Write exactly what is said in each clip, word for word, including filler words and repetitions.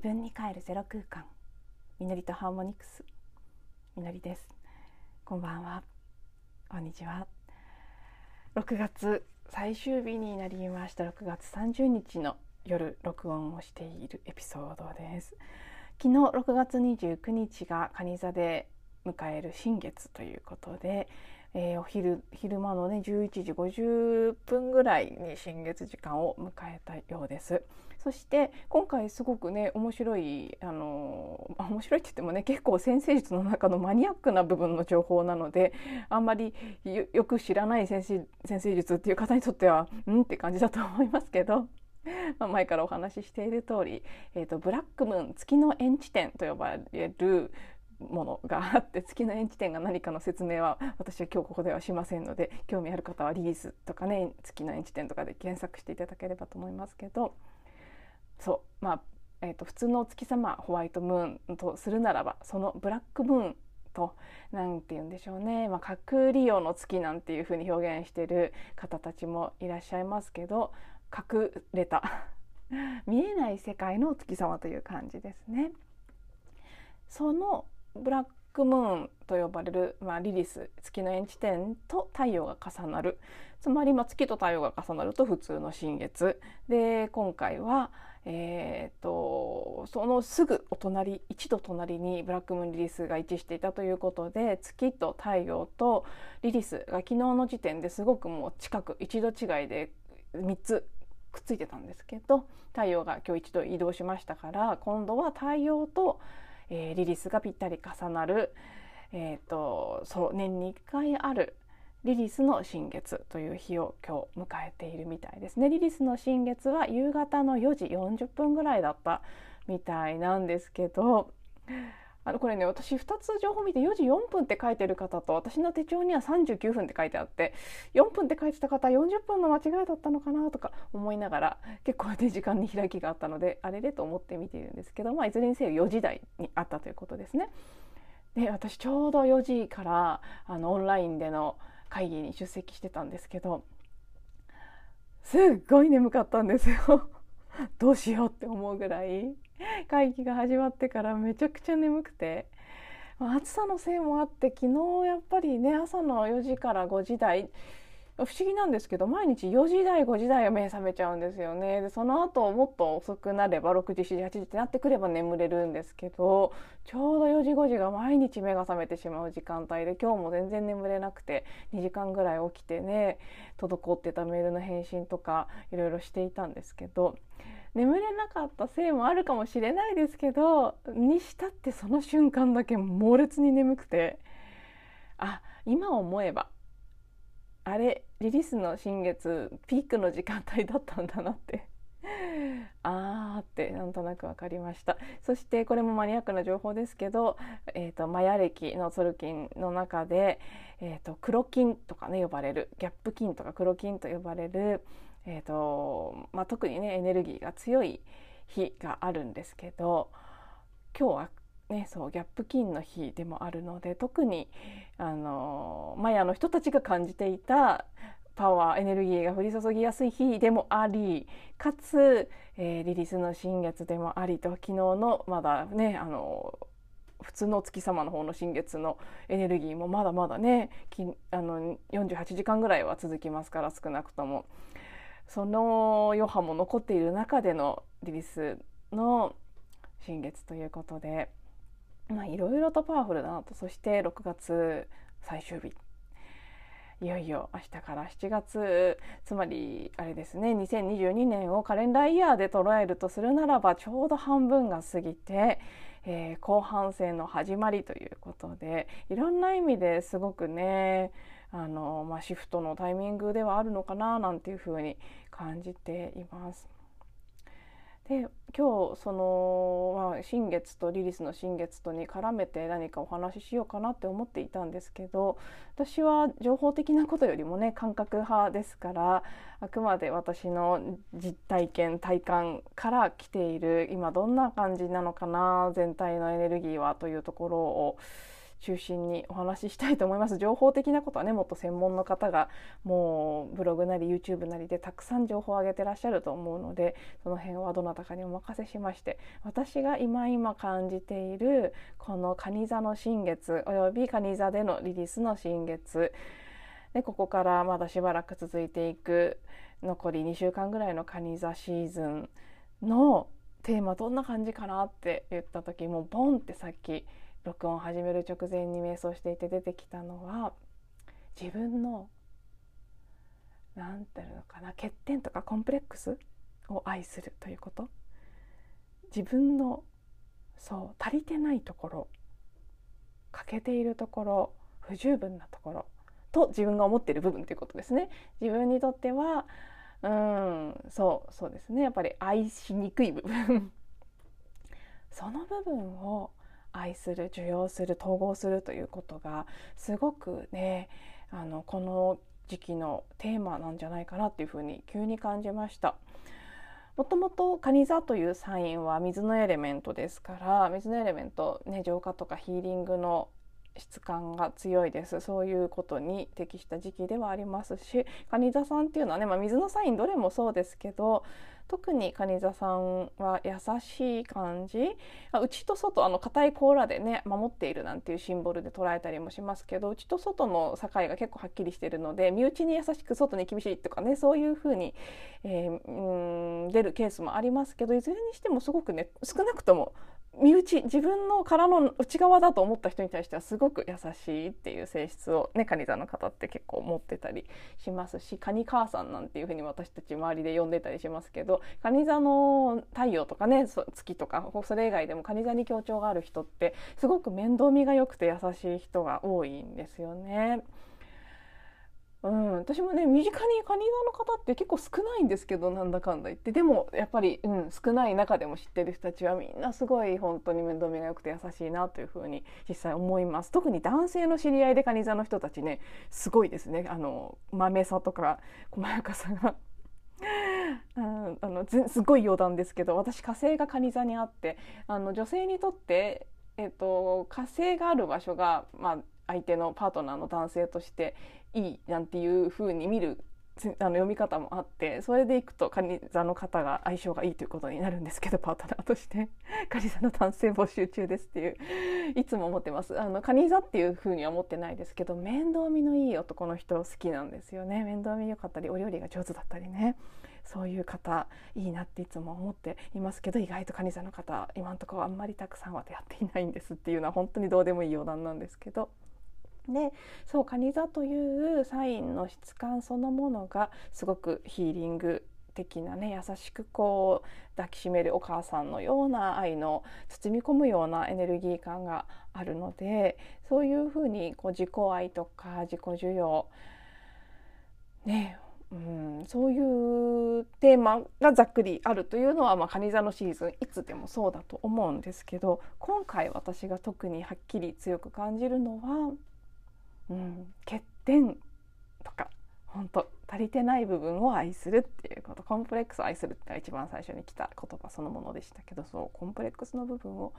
自分に帰るゼロ空間、みのりとハーモニクス、みのりです。こんばんは、こんにちは。ろくがつ最終日になりました。ろくがつさんじゅうにちの夜、録音をしているエピソードです。昨日ろくがつにじゅうくにちが蟹座で迎える新月ということで、えー、お昼昼間のねじゅういちじごじゅっぷんぐらいに新月時間を迎えたようです。そして今回すごくね面白いあの面白いって言ってもね結構占星術の中のマニアックな部分の情報なので、あんまり よ, よく知らない占星、占星術っていう方にとってはうんって感じだと思いますけど、まあ、前からお話ししている通り、えーと、ブラックムーン、月の縁地点と呼ばれるものがあって、月の縁地点が何かの説明は私は今日ここではしませんので、興味ある方はリリースとかね月の縁地点とかで検索していただければと思いますけど、そうまあ、えーと、普通の月様ホワイトムーンとするならば、そのブラックムーンとなんて言うんでしょうね、まあ、核利用の月なんていう風に表現している方たちもいらっしゃいますけど、隠れた見えない世界の月様という感じですね。そのブラックムーンと呼ばれる、まあ、リリス、月の縁地点と太陽が重なる、つまり、まあ、月と太陽が重なると普通の新月で、今回は、えー、とそのすぐお隣、一度隣にブラックムーンリリスが位置していたということで、月と太陽とリリスが昨日の時点ですごくもう近く、一度違いでみっつくっついてたんですけど、太陽が今日一度移動しましたから、今度は太陽とえー、リリスがぴったり重なる、えー、とそう年にいっかいあるリリスの新月という日を今日迎えているみたいですね。リリスの新月は夕方のよじよんじゅっぷんぐらいだったみたいなんですけど、あのこれね私ふたつ情報見て、よじよんぷんって書いてる方と、私の手帳にはさんじゅうきゅうふんって書いてあって、よんぷんって書いてた方よんじゅっぷんの間違いだったのかなとか思いながら、結構ね時間に開きがあったのであれれと思って見ているんですけど、まあいずれにせよよじだいにあったということですね。で私ちょうどよじからあのオンラインでの会議に出席してたんですけど、すっごい眠かったんですよどうしようって思うぐらい、会議が始まってからめちゃくちゃ眠くて、まあ、暑さのせいもあって、昨日やっぱりね朝のよじからごじだい、不思議なんですけど毎日よじだいごじだいは目覚めちゃうんですよね。でその後もっと遅くなればろくじしちじはちじってなってくれば眠れるんですけど、ちょうどよじごじが毎日目が覚めてしまう時間帯で、今日も全然眠れなくてにじかんぐらい起きてね、滞ってたメールの返信とかいろいろしていたんですけど、眠れなかったせいもあるかもしれないですけど、にしたってその瞬間だけ猛烈に眠くて、あ、今思えばあれリリースの新月ピークの時間帯だったんだなってあーってなんとなく分かりました。そしてこれもマニアックな情報ですけど、えー、とマヤ暦のツォルキンの中で、えー、と黒金とかね呼ばれる、ギャップ金とか黒金と呼ばれる、えーとまあ、特にねエネルギーが強い日があるんですけど、今日はねそうギャップ金の日でもあるので、特にあのマヤの人たちが感じていたパワーエネルギーが降り注ぎやすい日でもあり、かつ、えー、リリスの新月でもありと、昨日のまだねあの普通の月様の方の新月のエネルギーもまだまだねきあのよんじゅうはちじかんぐらいは続きますから、少なくともその余波も残っている中でのリリスの新月ということで、まあいろいろとパワフルだなと。そしてろくがつさいしゅうび、いよいよ明日からしちがつ、つまりあれですねにせんにじゅうにねんをカレンダーイヤーで捉えるとするならば、ちょうど半分が過ぎて、えー、後半戦の始まりということで、いろんな意味ですごくねあのまあ、シフトのタイミングではあるのかななんていうふうに感じています。で今日その、まあ、新月とリリスの新月とに絡めて何かお話ししようかなって思っていたんですけど、私は情報的なことよりもね感覚派ですから、あくまで私の実体験体感から来ている今どんな感じなのかな全体のエネルギーはというところを中心にお話ししたいと思います。情報的なことはね、もっと専門の方がもうブログなり YouTube なりでたくさん情報を上げてらっしゃると思うので、その辺はどなたかにお任せしまして、私が今今感じているこの蟹座の新月および蟹座でのリリースの新月で、ここからまだしばらく続いていく残りにしゅうかんぐらいの蟹座シーズンのテーマどんな感じかなって言った時、もうボンってさっき録音始める直前に瞑想していて出てきたのは、自分のなんていうのかな、欠点とかコンプレックスを愛するということ、自分のそう足りてないところ、欠けているところ、不十分なところと自分が思っている部分ということですね。自分にとってはうんそうそうですね、やっぱり愛しにくい部分その部分を愛する、受容する、統合するということがすごくね、あのこの時期のテーマなんじゃないかなっていうふうに急に感じました。もともと蟹座というサインは水のエレメントですから、水のエレメント、ね、浄化とかヒーリングの質感が強いです。そういうことに適した時期ではありますし、蟹座さんっていうのはね、まあ、水のサインどれもそうですけど、特に蟹座さんは優しい感じ、内と外、あの固い甲羅でね守っているなんていうシンボルで捉えたりもしますけど、内と外の境が結構はっきりしているので、身内に優しく外に厳しいとかね、そういう風に、えー、うん出るケースもありますけど、いずれにしてもすごくね、少なくとも身内、自分の殻の内側だと思った人に対してはすごく優しいっていう性質をね、蟹座の方って結構持ってたりしますし、蟹母さんなんていう風に私たち周りで呼んでたりしますけど、蟹座の太陽とかね、月とかそれ以外でも蟹座に強調がある人ってすごく面倒見が良くて優しい人が多いんですよね。うん、私もね、身近に蟹座の方って結構少ないんですけど、なんだかんだ言ってでもやっぱり、うん、少ない中でも知ってる人たちはみんなすごい本当に面倒見が良くて優しいなというふうに実際思います。特に男性の知り合いで蟹座の人たちね、すごいですね、あの豆さとか細やかさがああのすごい余談ですけど、私火星が蟹座にあって、あの女性にとって、えっと、火星がある場所が、まあ、相手のパートナーの男性としていいなんていう風に見るあの読み方もあって、それでいくと蟹座の方が相性がいいということになるんですけど、パートナーとして蟹座の男性募集中ですっていういつも思ってます。あの蟹座っていう風には思ってないですけど、面倒見のいい男の人好きなんですよね。面倒見良かったり、お料理が上手だったりね、そういう方いいなっていつも思っていますけど、意外と蟹座の方今のところあんまりたくさんは出会っていないんですっていうのは本当にどうでもいい余談なんですけど、でそう蟹座というサインの質感そのものがすごくヒーリング的なね、優しくこう抱きしめるお母さんのような愛の包み込むようなエネルギー感があるので、そういうふうにこう自己愛とか自己需要ね、うん、そういうテーマがざっくりあるというのは、まあ、蟹座のシーズンいつでもそうだと思うんですけど、今回私が特にはっきり強く感じるのは、うん、欠点とか本当足りてない部分を愛するっていうこと、コンプレックスを愛するって一番最初に来た言葉そのものでしたけど、そうコンプレックスの部分を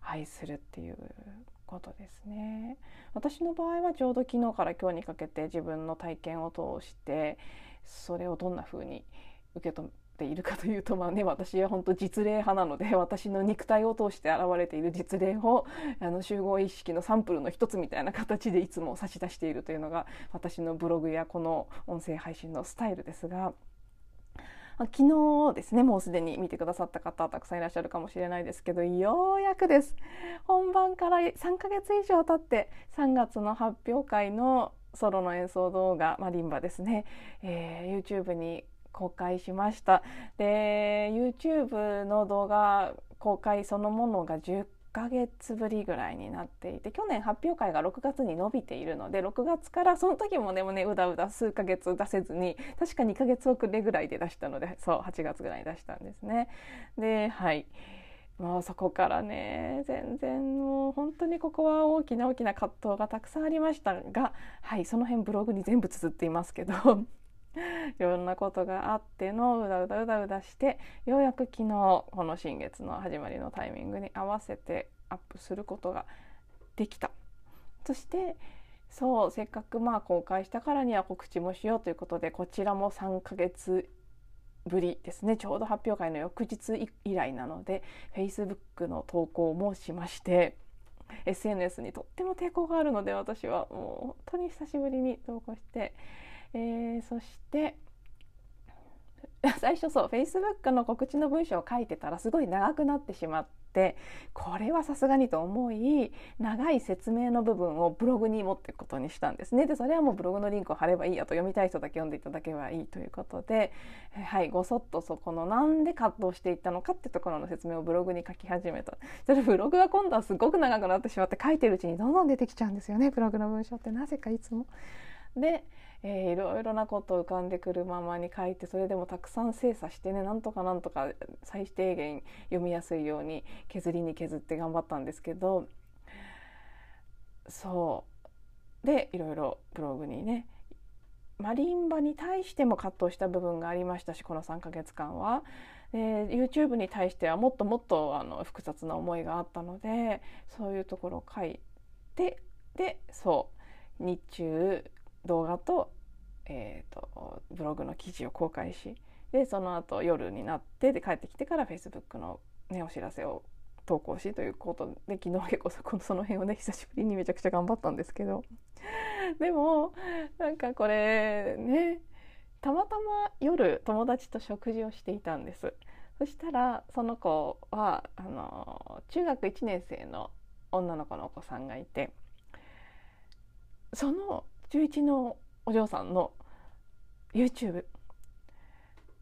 愛するっていうことですね。私の場合はちょうど昨日から今日にかけて自分の体験を通して、それをどんな風に受け止めているかというと、まあね、私は本当実例派なので、私の肉体を通して現れている実例をあの集合意識のサンプルの一つみたいな形でいつも差し出しているというのが私のブログやこの音声配信のスタイルですが、昨日ですね、もうすでに見てくださった方たくさんいらっしゃるかもしれないですけど、ようやくです。本番からさんかげつ以上経ってさんがつの発表会のソロの演奏動画、マリンバですね、えー、YouTube に公開しました。で YouTube の動画公開そのものがじゅっかげつぶりぐらいになっていて、去年発表会がろくがつに伸びているので、ろくがつからその時もね、もうねうだうだ数ヶ月出せずに、確かにかげつ遅れぐらいで出したので、そうはちがつぐらいに出したんですね。ではいもうそこからね、全然もう本当にここは大きな大きな葛藤がたくさんありましたが、はいその辺ブログに全部綴っていますけどいろんなことがあってのうだうだうだうだして、ようやく昨日この新月の始まりのタイミングに合わせてアップすることができた。そしてそうせっかくまあ公開したからには告知もしようということで、こちらもさんかげつぶりですね。ちょうど発表会の翌日以来なので Facebook の投稿もしまして、 エスエヌエス にとっても抵抗があるので私はもう本当に久しぶりに投稿して、えー、そして最初そう Facebook の告知の文章を書いてたらすごい長くなってしまって、これはさすがにと思い長い説明の部分をブログに持っていくことにしたんですね。でそれはもうブログのリンクを貼ればいいやと、読みたい人だけ読んでいただければいいということで、はい、ごそっとそこのなんで葛藤していったのかってところの説明をブログに書き始めた。それブログが今度はすごく長くなってしまって、書いてるうちにどんどん出てきちゃうんですよね、ブログの文章ってなぜかいつも。でえー、いろいろなことを浮かんでくるままに書いて、それでもたくさん精査してね、なんとかなんとか最低限読みやすいように削りに削って頑張ったんですけど、そうでいろいろブログにね、マリンバに対しても葛藤した部分がありましたし、このさんかげつかんは、えー、YouTube に対してはもっともっとあの複雑な思いがあったので、そういうところを書いて、でそう日中動画 と,、えー、とブログの記事を公開し、でその後夜になってで帰ってきてから Facebook の、ね、お知らせを投稿しということで、昨日結構 そ, こその辺をね久しぶりにめちゃくちゃ頑張ったんですけどでもなんかこれね、たまたま夜友達と食事をしていたんです。そしたらその子はあの中学いちねんせいの女の子のお子さんがいて、その中いちのお嬢さんの YouTube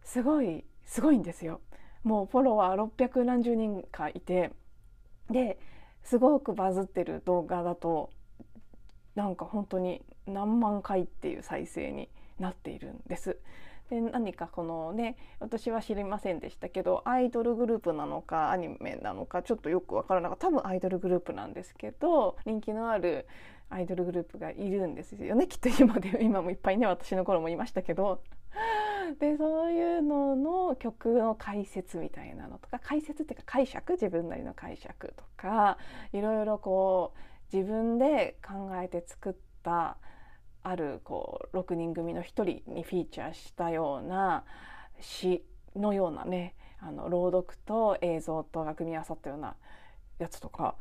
すごいすごいんですよ。もうフォロワーろっぴゃくなんじゅうにんかいて、ですごくバズってる動画だとなんか本当に何万回っていう再生になっているんです。で何かこのね、私は知りませんでしたけど、アイドルグループなのかアニメなのかちょっとよくわからなかった、多分アイドルグループなんですけど、人気のあるアイドルグループがいるんですよね、きっと今で今もいっぱいね、私の頃もいましたけど。でそういうのの曲の解説みたいなのとか、解説っていうか解釈、自分なりの解釈とか、いろいろこう自分で考えて作ったあるこうろくにんぐみの一人にフィーチャーしたような詩のようなね、あの朗読と映像とが組み合わさったようなやつとか、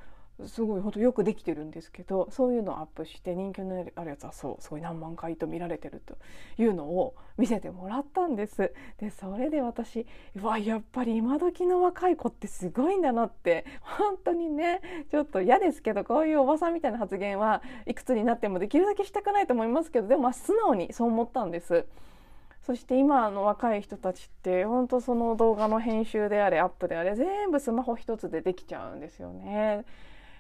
すごい本当よくできてるんですけど、そういうのをアップして人気のあるやつはそうすごい何万回と見られてるというのを見せてもらったんです。でそれで私、うわやっぱり今時の若い子ってすごいんだなって、本当にねちょっと嫌ですけど、こういうおばさんみたいな発言はいくつになってもできるだけしたくないと思いますけど、でもまあ素直にそう思ったんです。そして今の若い人たちって本当その動画の編集であれアップであれ全部スマホ一つでできちゃうんですよね。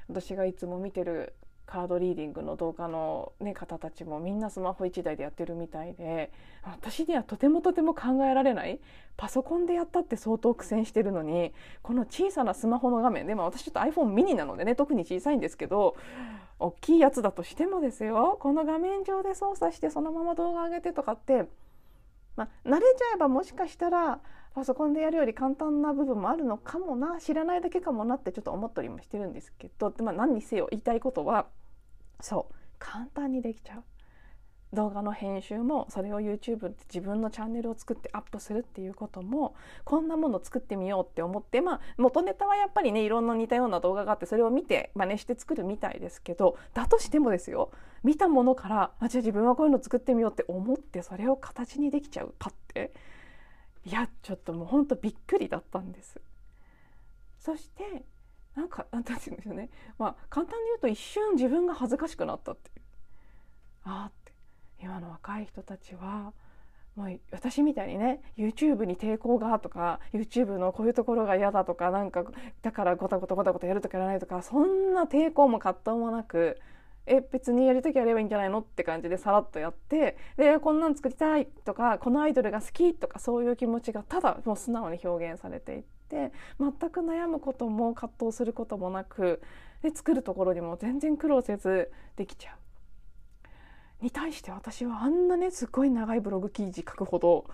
私がいつも見てるカードリーディングの動画の、ね、方たちもみんなスマホいちだいでやってるみたいで、私にはとてもとても考えられない、パソコンでやったって相当苦戦してるのに、この小さなスマホの画面で、まあ、私ちょっと iPhone ミニなのでね特に小さいんですけど、大きいやつだとしてもですよ、この画面上で操作してそのまま動画上げてとかって、まあ、慣れちゃえばもしかしたらパソコンでやるより簡単な部分もあるのかもな、知らないだけかもなってちょっと思ったりもしてるんですけど、まあ、何にせよ言いたいことはそう簡単にできちゃう、動画の編集もそれを YouTube って自分のチャンネルを作ってアップするっていうことも、こんなもの作ってみようって思って、まあ、元ネタはやっぱりねいろんな似たような動画があってそれを見て真似して作るみたいですけど、だとしてもですよ、見たものからあじゃあ自分はこういうの作ってみようって思ってそれを形にできちゃうかって、いやちょっともうほんとびっくりだったんです。そしてなんかなんて言うんですよね、まあ、簡単に言うと一瞬自分が恥ずかしくなったっていう、あって今の若い人たちはもう私みたいにね YouTube に抵抗がとか YouTube のこういうところが嫌だとか、なんかだからゴタゴタゴタゴタやるとかやらないとか、そんな抵抗も葛藤もなく、え別にやりたきゃやればいいんじゃないのって感じでさらっとやって、でこんなん作りたいとかこのアイドルが好きとかそういう気持ちがただもう素直に表現されていって、全く悩むことも葛藤することもなく、で作るところにも全然苦労せずできちゃうに対して、私はあんなねすっごい長いブログ記事書くほど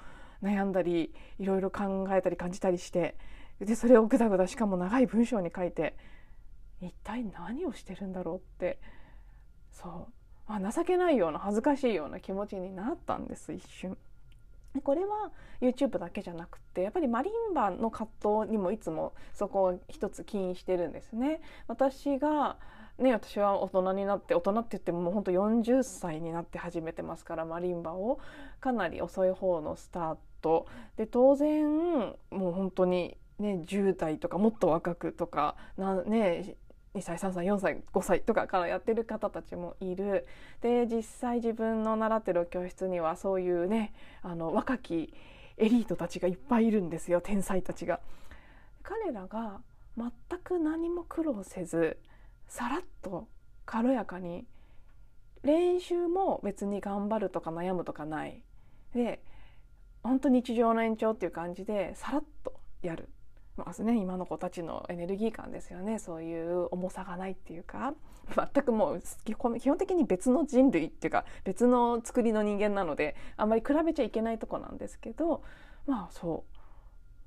悩んだりいろいろ考えたり感じたりして、でそれをグダグダしかも長い文章に書いて一体何をしてるんだろうってそう、あ、情けないような恥ずかしいような気持ちになったんです、一瞬。これは YouTube だけじゃなくて、やっぱりマリンバの葛藤にもいつもそこを一つ起因してるんですね。私がね、私は大人になって、大人って言ってももうほんとよんじゅっさいになって始めてますから、マリンバをかなり遅い方のスタートで、当然もう本当にね、じゅうだいとかもっと若くとかな、ね、にさいさんさいよんさいごさいとかからやってる方たちもいる。で、実際自分の習ってる教室にはそういうね、あの若きエリートたちがいっぱいいるんですよ、天才たちが。彼らが全く何も苦労せず、さらっと軽やかに、練習も別に頑張るとか悩むとかないで、本当日常の延長っていう感じでさらっとやる、まあね、今の子たちのエネルギー感ですよね。そういう重さがないっていうか、全くもう基本的に別の人類っていうか、別の作りの人間なので、あんまり比べちゃいけないとこなんですけど、まあそう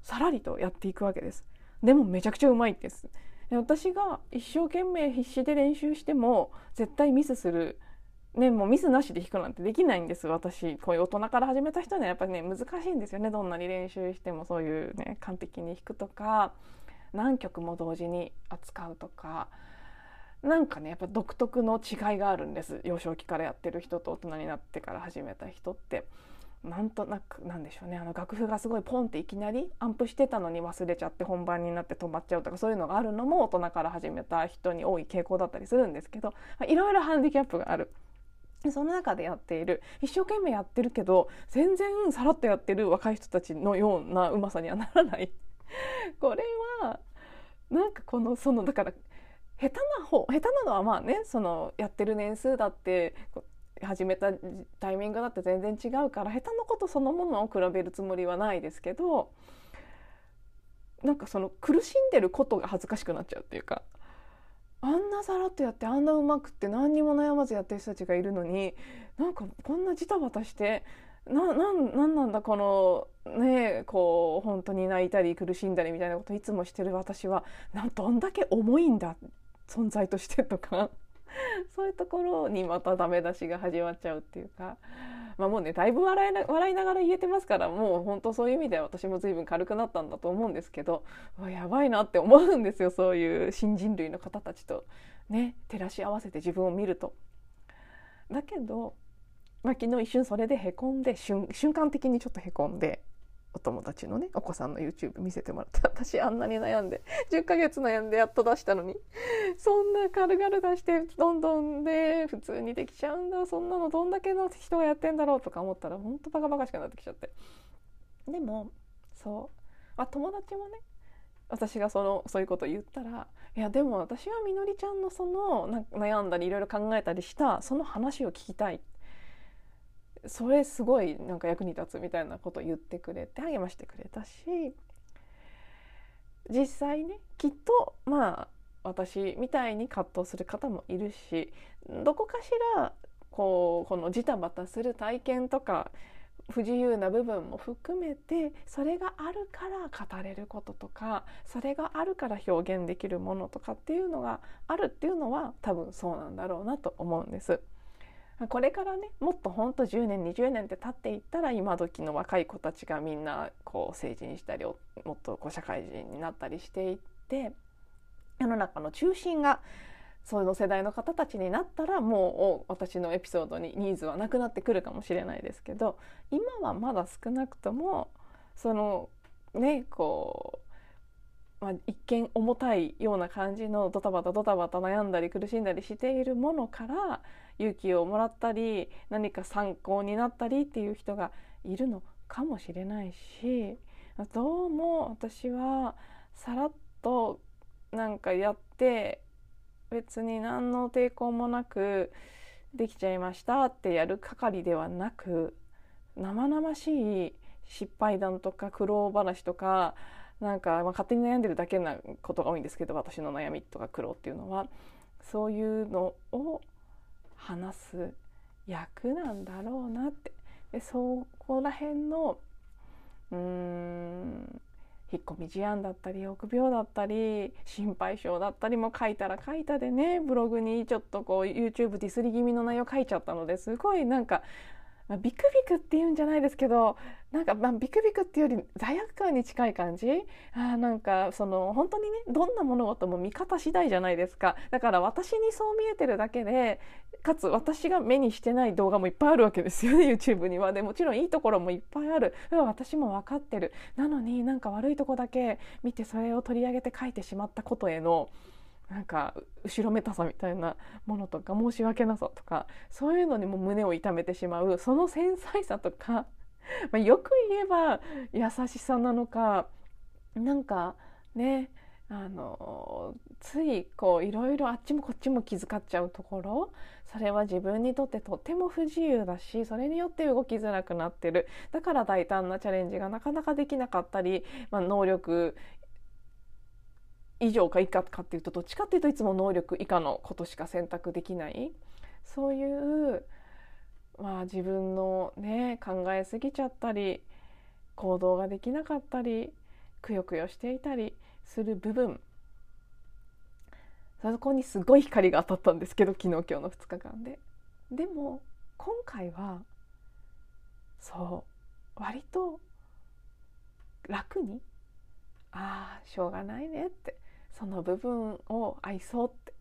さらりとやっていくわけです。でもめちゃくちゃうまいんです。で、私が一生懸命必死で練習しても絶対ミスする、ね、もうミスなしで弾くなんてできないんです。私、こういう大人から始めた人にはやっぱりね、難しいんですよね。どんなに練習してもそういうね、完璧に弾くとか、何曲も同時に扱うとか、なんかね、やっぱ独特の違いがあるんです。幼少期からやってる人と大人になってから始めた人って、なんとなくなんでしょうね、あの楽譜がすごいポンっていきなりアンプしてたのに忘れちゃって、本番になって止まっちゃうとか、そういうのがあるのも大人から始めた人に多い傾向だったりするんですけど、いろいろハンディキャップがある。その中でやっている、一生懸命やってるけど全然さらっとやってる若い人たちのようなうまさにはならないこれはなんかこのそのだから下手な方、下手なのはまあね、そのやってる年数だって始めたタイミングだって全然違うから、下手なことそのものを比べるつもりはないですけど、なんかその苦しんでることが恥ずかしくなっちゃうっていうか、あんなさらっとやってあんなうまくって何にも悩まずやってる人たちがいるのに、なんかこんなジタバタして、な、なん、なんなんだこのね、こう本当に泣いたり苦しんだりみたいなことをいつもしてる私は、などんだけ重いんだ存在としてとかそういうところにまたダメ出しが始まっちゃうっていうか、まあもうね、だいぶ笑いな、笑いながら言えてますから、もう本当そういう意味では私も随分軽くなったんだと思うんですけど、やばいなって思うんですよ、そういう新人類の方たちとね、照らし合わせて自分を見ると。だけど、まあ、昨日一瞬それでへこんで、瞬、瞬間的にちょっとへこんで、お友達のね、お子さんの YouTube 見せてもらって、私あんなに悩んでじゅっかげつ悩んでやっと出したのに、そんな軽々出してどんどんで普通にできちゃうんだ、そんなのどんだけの人がやってんだろうとか思ったら、ほんとバカバカしくなってきちゃって。でもそう、まあ、友達もね、私がそのそういうことを言ったら、いやでも私はみのりちゃんのその悩んだりいろいろ考えたりしたその話を聞きたい、それすごいなんか役に立つみたいなことを言ってくれて、励ましてくれたし、実際ね、きっとまあ私みたいに葛藤する方もいるし、どこかしらこうこのジタバタする体験とか不自由な部分も含めて、それがあるから語れることとか、それがあるから表現できるものとかっていうのがあるっていうのは、多分そうなんだろうなと思うんです。これからね、もっとほんとじゅうねんにじゅうねんって経っていったら、今時の若い子たちがみんなこう成人したり、もっとこう社会人になったりしていって、世の中の中心がその世代の方たちになったら、もう私のエピソードにニーズはなくなってくるかもしれないですけど、今はまだ少なくともそのね、こうまあ、一見重たいような感じのドタバタドタバタ悩んだり苦しんだりしているものから勇気をもらったり、何か参考になったりっていう人がいるのかもしれないし、どうも私はさらっとなんかやって別に何の抵抗もなくできちゃいましたってやる係ではなく、生々しい失敗談とか苦労話とか、なんかまあ勝手に悩んでるだけなことが多いんですけど、私の悩みとか苦労っていうのはそういうのを話す役なんだろうなって。で、そこら辺のうーん引っ込み思案だったり臆病だったり心配性だったりも書いたら書いたでね、ブログにちょっとこう YouTube ディスり気味の内容書いちゃったので、すごいなんか、まあ、ビクビクっていうんじゃないですけど、なんかまあビクビクっていうより罪悪感に近い感じ。あ、なんかその本当にね、どんな物事も見方次第じゃないですか。だから私にそう見えてるだけで、かつ私が目にしてない動画もいっぱいあるわけですよね、 YouTube には。でもちろんいいところもいっぱいある、私も分かってる。なのになんか悪いとこだけ見て、それを取り上げて書いてしまったことへのなんか後ろめたさみたいなものとか、申し訳なさとか、そういうのにも胸を痛めてしまう、その繊細さとか、まあ、よく言えば優しさなのか、なんかね、あのついこういろいろあっちもこっちも気遣っちゃうところ、それは自分にとってとても不自由だし、それによって動きづらくなってる。だから大胆なチャレンジがなかなかできなかったり、まあ、能力以上か以下かっていうと、どっちかっていうといつも能力以下のことしか選択できない、そういう、まあ、自分のね考えすぎちゃったり、行動ができなかったり、くよくよしていたりする部分、そこにすごい光が当たったんですけど、昨日今日のふつかかんで。でも今回はそう割と楽に、ああしょうがないねって、その部分を愛そうって、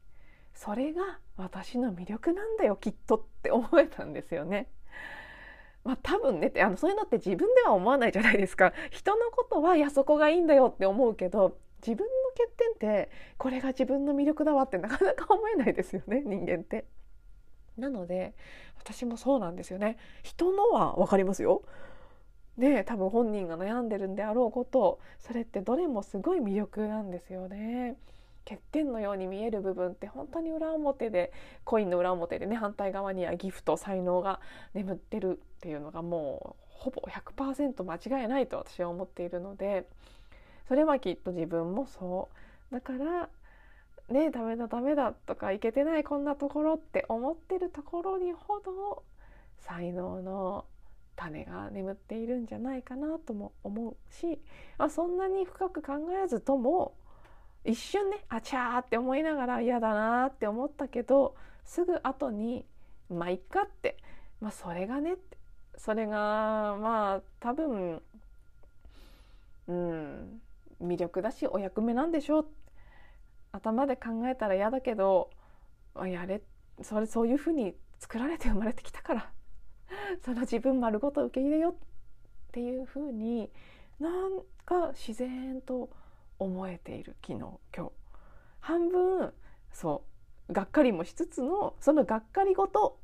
それが私の魅力なんだよきっとって思えたんですよね。まあ、多分ね、あのそういうのって自分では思わないじゃないですか。人のことは、いやそこがいいんだよって思うけど、自分の欠点ってこれが自分の魅力だわってなかなか思えないですよね、人間って。なので私もそうなんですよね。人のは分かりますよ。で、多分本人が悩んでるんであろうこと、それってどれもすごい魅力なんですよね。欠点のように見える部分って本当に裏表で、コインの裏表でね、反対側にはギフト、才能が眠ってるっていうのがもうほぼ ひゃくパーセント 間違いないと私は思っているので、それはきっと自分もそうだからね、ダメだダメだとか、いけてないこんなところって思ってるところにほど才能の種が眠っているんじゃないかなとも思うし、まあ、そんなに深く考えずとも一瞬ね、あちゃーって思いながら嫌だなって思ったけど、すぐ後にまあいっかって、まあ、それがねって、それがまあ多分、うん、魅力だしお役目なんでしょう。頭で考えたら嫌だけど、やれ、それ、そういうふうに作られて生まれてきたからその自分丸ごと受け入れよっていう風に、なんか自然と思えている昨日今日。半分そうがっかりもしつつの、そのがっかりごと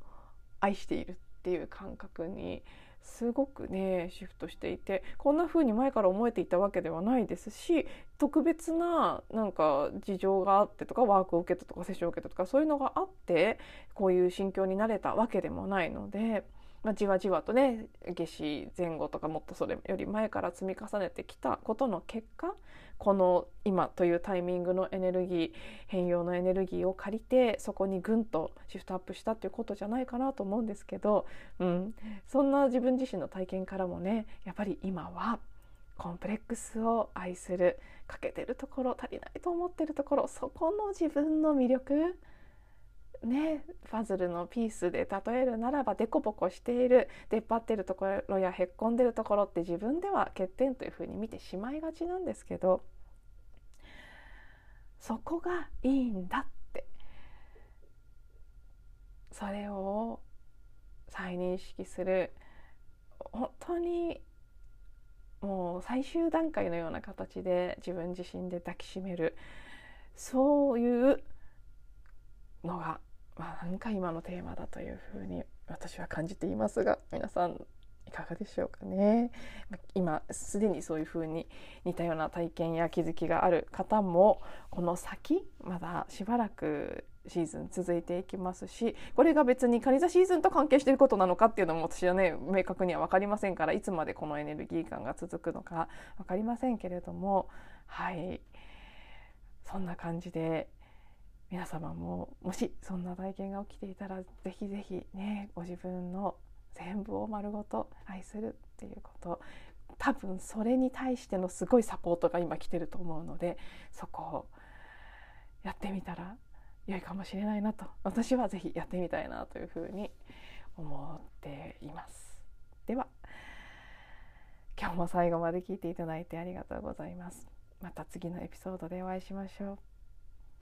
愛しているっていう感覚にすごくねシフトしていて、こんな風に前から思えていたわけではないですし、特別ななんか事情があってとか、ワークを受けたとかセッションを受けたとか、そういうのがあってこういう心境になれたわけでもないので、まあ、じわじわとね、夏至前後とかもっとそれより前から積み重ねてきたことの結果、この今というタイミングのエネルギー、変容のエネルギーを借りて、そこにぐんとシフトアップしたっていうことじゃないかなと思うんですけど、うん、そんな自分自身の体験からもね、やっぱり今はコンプレックスを愛する、欠けてるところ、足りないと思ってるところ、そこの自分の魅力ね、パズルのピースで例えるならば、デコボコしている、出っ張ってるところやへっこんでるところって自分では欠点というふうに見てしまいがちなんですけど、そこがいいんだって、それを再認識する、本当にもう最終段階のような形で自分自身で抱きしめる、そういうのが、まあ、なんか今のテーマだというふうに私は感じていますが、皆さんいかがでしょうかね。今すでにそういうふうに似たような体験や気づきがある方も、この先まだしばらくシーズン続いていきますし、これが別にカニ座シーズンと関係していることなのかっていうのも私はね明確には分かりませんから、いつまでこのエネルギー感が続くのか分かりませんけれども、はい、そんな感じで皆様ももしそんな体験が起きていたら、ぜひぜひね、ご自分の全部を丸ごと愛するっていうこと、多分それに対してのすごいサポートが今来てると思うので、そこをやってみたら良いかもしれないなと、私はぜひやってみたいなというふうに思っています。では今日も最後まで聞いていただいてありがとうございます。また次のエピソードでお会いしましょう。